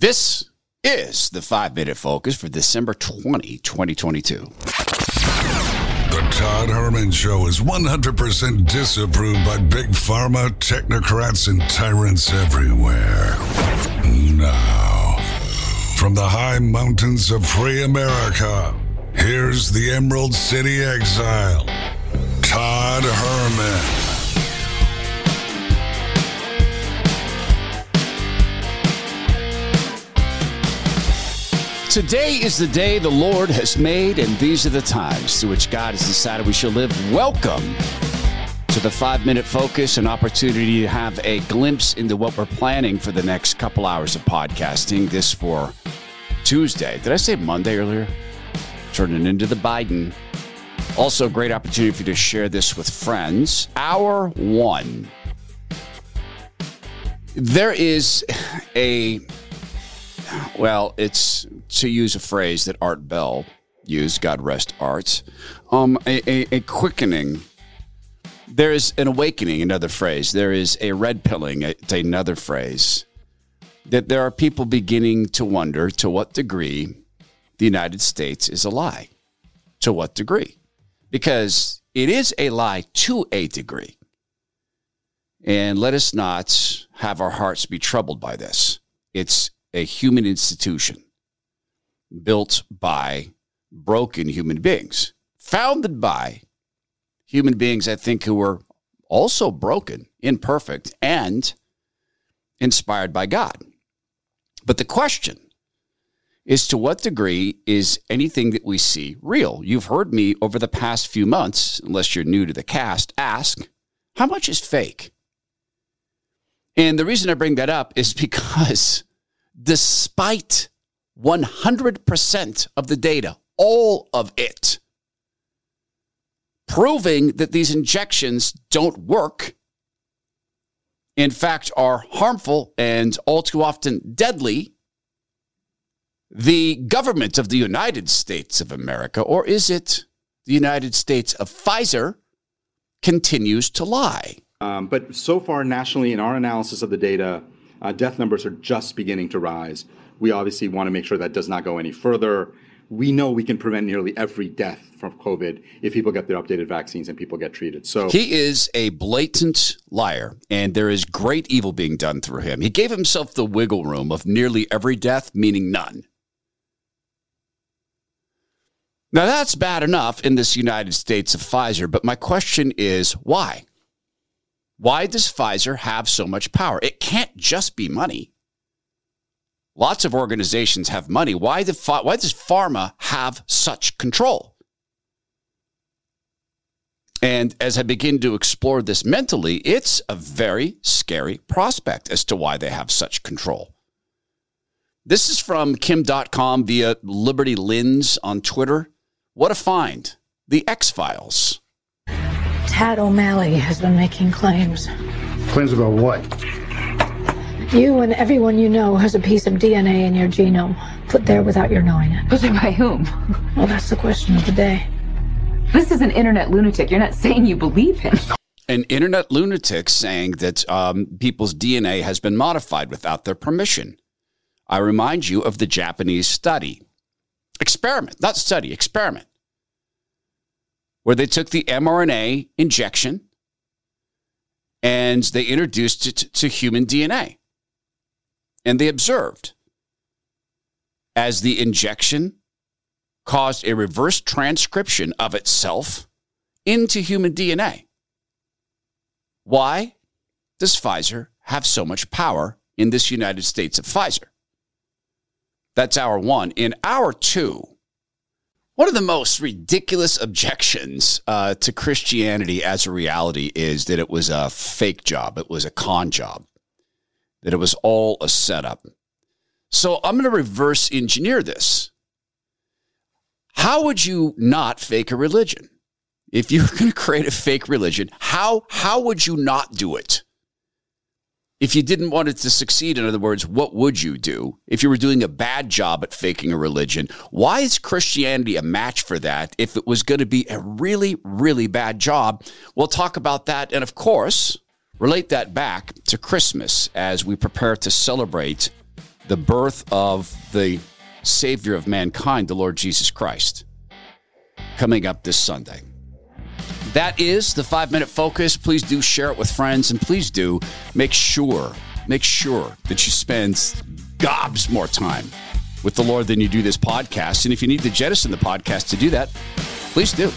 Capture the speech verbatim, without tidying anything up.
This is the five-minute focus for December twentieth, twenty twenty-two. The Todd Herman Show is one hundred percent disapproved by big pharma, technocrats, and tyrants everywhere. Now, from the high mountains of free America, here's the Emerald City Exile, Todd Herman. Today is the day the Lord has made, and these are the times through which God has decided we shall live. Welcome to the five-minute focus, an opportunity to have a glimpse into what we're planning for the next couple hours of podcasting. This for Tuesday. Did I say Monday earlier? Turning into the Biden. Also, a great opportunity for you to share this with friends. Hour one. There is a... Well, it's, to use a phrase that Art Bell used, God rest Art, um, a, a, a quickening. There is an awakening, another phrase. There is a red pilling, it's another phrase. That there are people beginning to wonder to what degree the United States is a lie. To what degree? Because it is a lie to a degree. And let us not have our hearts be troubled by this. It's a human institution built by broken human beings, founded by human beings, I think, who were also broken, imperfect, and inspired by God. But the question is, to what degree is anything that we see real? You've heard me over the past few months, unless you're new to the cast, ask, how much is fake? And the reason I bring that up is because despite one hundred percent of the data, all of it, proving that these injections don't work, in fact, are harmful and all too often deadly, the government of the United States of America, or is it the United States of Pfizer, continues to lie. Um, but so far nationally, in our analysis of the data, Uh, death numbers are just beginning to rise. We obviously want to make sure that does not go any further. We know we can prevent nearly every death from COVID if people get their updated vaccines and people get treated. So he is a blatant liar, and there is great evil being done through him. He gave himself the wiggle room of nearly every death, meaning none. Now, that's bad enough in this United States of Pfizer, but my question is, why? Why does Pfizer have so much power? It can't just be money. Lots of organizations have money. Why, the, why does pharma have such control? And as I begin to explore this mentally, it's a very scary prospect as to why they have such control. This is from Kim dot com via Liberty Lins on Twitter. What a find. The X-Files. Tad O'Malley has been making claims. Claims about what? You and everyone you know has a piece of D N A in your genome, put there without your knowing it. Put there by whom? Well, that's the question of the day. This is an internet lunatic. You're not saying you believe him. An internet lunatic saying that um, people's D N A has been modified without their permission. I remind you of the Japanese study. Experiment, not study, experiment. Where they took the mRNA injection and they introduced it to human D N A. And they observed as the injection caused a reverse transcription of itself into human D N A. Why does Pfizer have so much power in this United States of Pfizer? That's hour one. In hour two, one of the most ridiculous objections uh, to Christianity as a reality is that it was a fake job. It was a con job. That it was all a setup. So I'm going to reverse engineer this. How would you not fake a religion? If you were going to create a fake religion, how, how would you not do it? If you didn't want it to succeed, in other words, what would you do if you were doing a bad job at faking a religion? Why is Christianity a match for that if it was going to be a really, really bad job? We'll talk about that and, of course, relate that back to Christmas as we prepare to celebrate the birth of the Savior of mankind, the Lord Jesus Christ, coming up this Sunday. That is the five-minute focus. Please do share it with friends, and please do make sure, make sure that you spend gobs more time with the Lord than you do this podcast. And if you need to jettison the podcast to do that, please do.